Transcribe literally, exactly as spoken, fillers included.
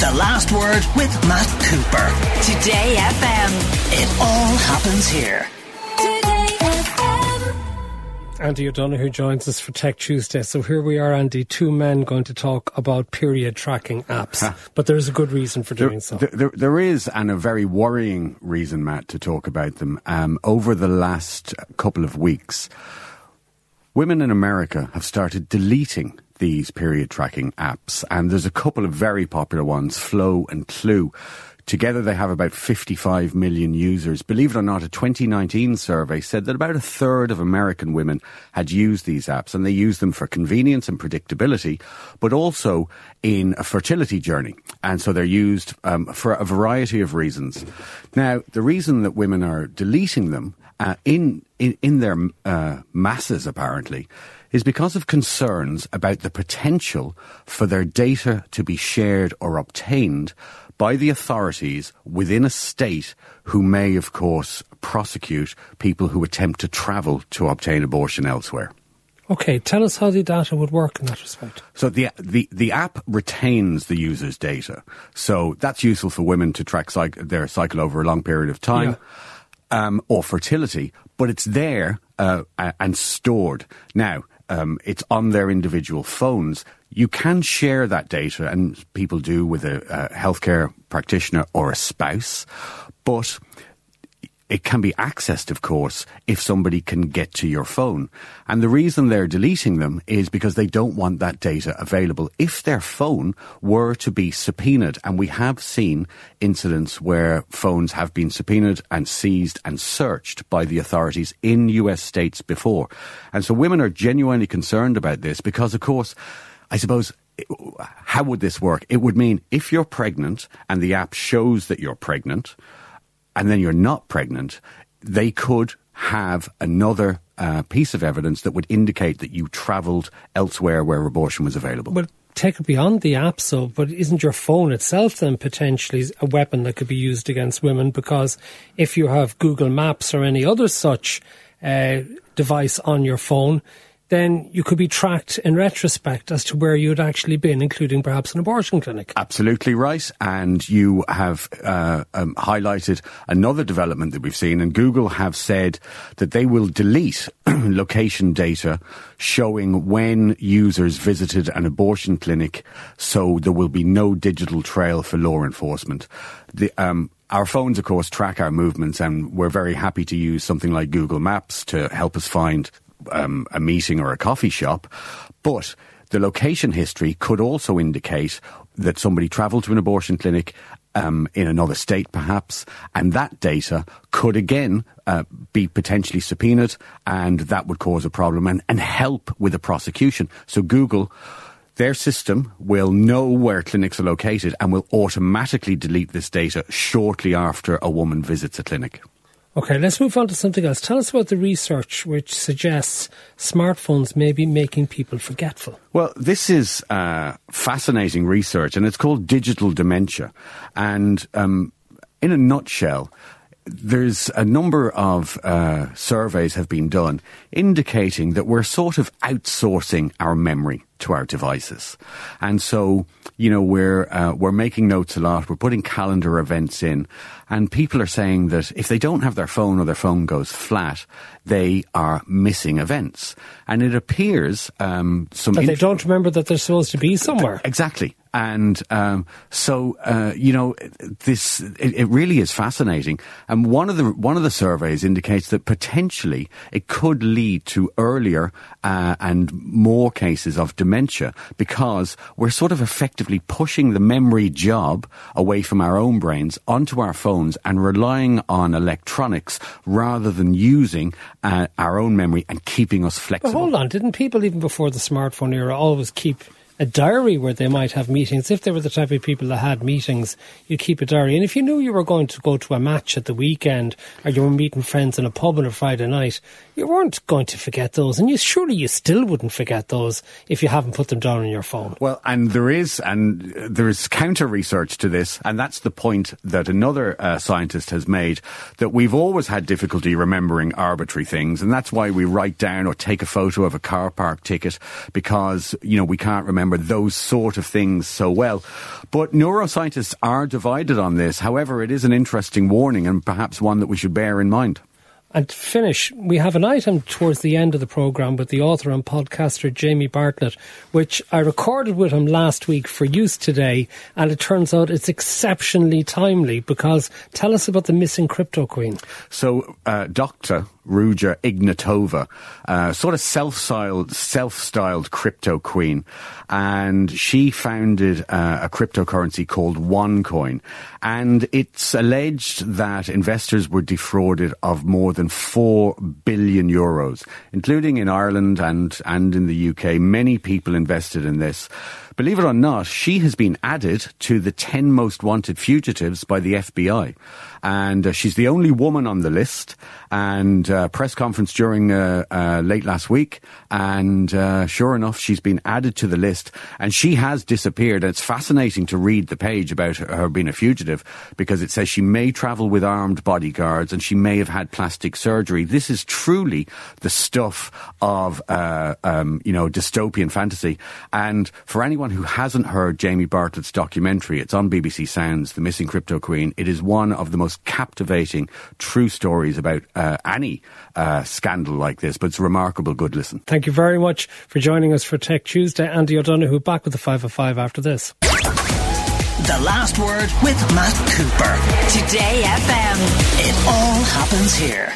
The Last Word with Matt Cooper. Today F M. It all happens here. Today F M. Andy O'Donoghue joins us for Tech Tuesday. So here we are, Andy, two men going to talk about period tracking apps. Huh. But there's a good reason for doing there, so. There, there is, and a very worrying reason, Matt, to talk about them. Um, over the last couple of weeks, women in America have started deleting these period tracking apps, and there's a couple of very popular ones, Flow and Clue. Together they have about fifty-five million users. Believe it or not, a twenty nineteen survey said that about a third of American women had used these apps, and they use them for convenience and predictability, but also in a fertility journey. And so they're used um, for a variety of reasons. Now, the reason that women are deleting them uh, in, in, in their uh, masses, apparently, is because of concerns about the potential for their data to be shared or obtained by the authorities within a state who may, of course, prosecute people who attempt to travel to obtain abortion elsewhere. Okay, tell us how the data would work in that respect. So the the, the app retains the user's data. So that's useful for women to track psych- their cycle over a long period of time. Yeah. Um, or fertility, but it's there uh, and stored. Now, um, it's on their individual phones. You can share that data, and people do, with a, a healthcare practitioner or a spouse, but it can be accessed, of course, if somebody can get to your phone. And the reason they're deleting them is because they don't want that data available if their phone were to be subpoenaed. And we have seen incidents where phones have been subpoenaed and seized and searched by the authorities in U S states before. And so women are genuinely concerned about this because, of course, I suppose, how would this work? It would mean if you're pregnant and the app shows that you're pregnant, and then you're not pregnant, they could have another uh, piece of evidence that would indicate that you travelled elsewhere where abortion was available. But take it beyond the app, so, but isn't your phone itself then potentially a weapon that could be used against women? Because if you have Google Maps or any other such uh, device on your phone, then you could be tracked in retrospect as to where you'd actually been, including perhaps an abortion clinic. Absolutely right. And you have uh, um, highlighted another development that we've seen, and Google have said that they will delete location data showing when users visited an abortion clinic, so there will be no digital trail for law enforcement. The um Our phones, of course, track our movements, and we're very happy to use something like Google Maps to help us find Um, a meeting or a coffee shop, but the location history could also indicate that somebody travelled to an abortion clinic um, in another state, perhaps, and that data could again uh, be potentially subpoenaed, and that would cause a problem and, and help with a prosecution. So Google, their system will know where clinics are located and will automatically delete this data shortly after a woman visits a clinic. Okay, let's move on to something else. Tell us about the research which suggests smartphones may be making people forgetful. Well, this is uh, fascinating research, and it's called digital dementia. And um, in a nutshell, there's a number of uh, surveys have been done indicating that we're sort of outsourcing our memory to our devices. And so, you know, we're uh, we're making notes a lot, we're putting calendar events in, and people are saying that if they don't have their phone or their phone goes flat, they are missing events. And it appears um, some... That they int- don't remember that they're supposed to be somewhere. Exactly. And um, so, uh, you know, this, it, it really is fascinating. And one of the one of the surveys indicates that potentially it could lead to earlier uh, and more cases of dementia. dementia because we're sort of effectively pushing the memory job away from our own brains onto our phones and relying on electronics rather than using uh, our own memory and keeping us flexible. But hold on, didn't people even before the smartphone era always keep a diary where they might have meetings? If they were the type of people that had meetings, you keep a diary. And if you knew you were going to go to a match at the weekend, or you were meeting friends in a pub on a Friday night, you weren't going to forget those. And you surely you still wouldn't forget those if you haven't put them down on your phone. Well, and there is, and there is counter research to this. And that's the point that another uh, scientist has made, that we've always had difficulty remembering arbitrary things. And that's why we write down or take a photo of a car park ticket, because, you know, we can't remember remember those sort of things so well. But neuroscientists are divided on this. However, it is an interesting warning and perhaps one that we should bear in mind. And to finish, we have an item towards the end of the programme with the author and podcaster Jamie Bartlett, which I recorded with him last week for use today, and it turns out it's exceptionally timely because tell us about the missing crypto queen. So, uh, Doctor Ruja Ignatova, uh, sort of self-styled, self-styled crypto queen, and she founded uh, a cryptocurrency called OneCoin, and it's alleged that investors were defrauded of more than four billion euros, including in Ireland and and in the U K. Many people invested in this. Believe it or not, she has been added to the ten most wanted fugitives by the F B I. And uh, she's the only woman on the list. And uh, press conference during uh, uh, late last week. And uh, sure enough, she's been added to the list. And she has disappeared. And it's fascinating to read the page about her, her being a fugitive, because it says she may travel with armed bodyguards and she may have had plastic surgery. This is truly the stuff of, uh, um, you know, dystopian fantasy. And for anyone who hasn't heard Jamie Bartlett's documentary, it's on B B C Sounds, The Missing Crypto Queen. It is one of the most captivating true stories about uh, any uh, scandal like this, but it's a remarkable good listen. Thank you very much for joining us for Tech Tuesday. Andy O'Donoghue back with the five oh five after this. The Last Word with Matt Cooper. Today F M. It all happens here.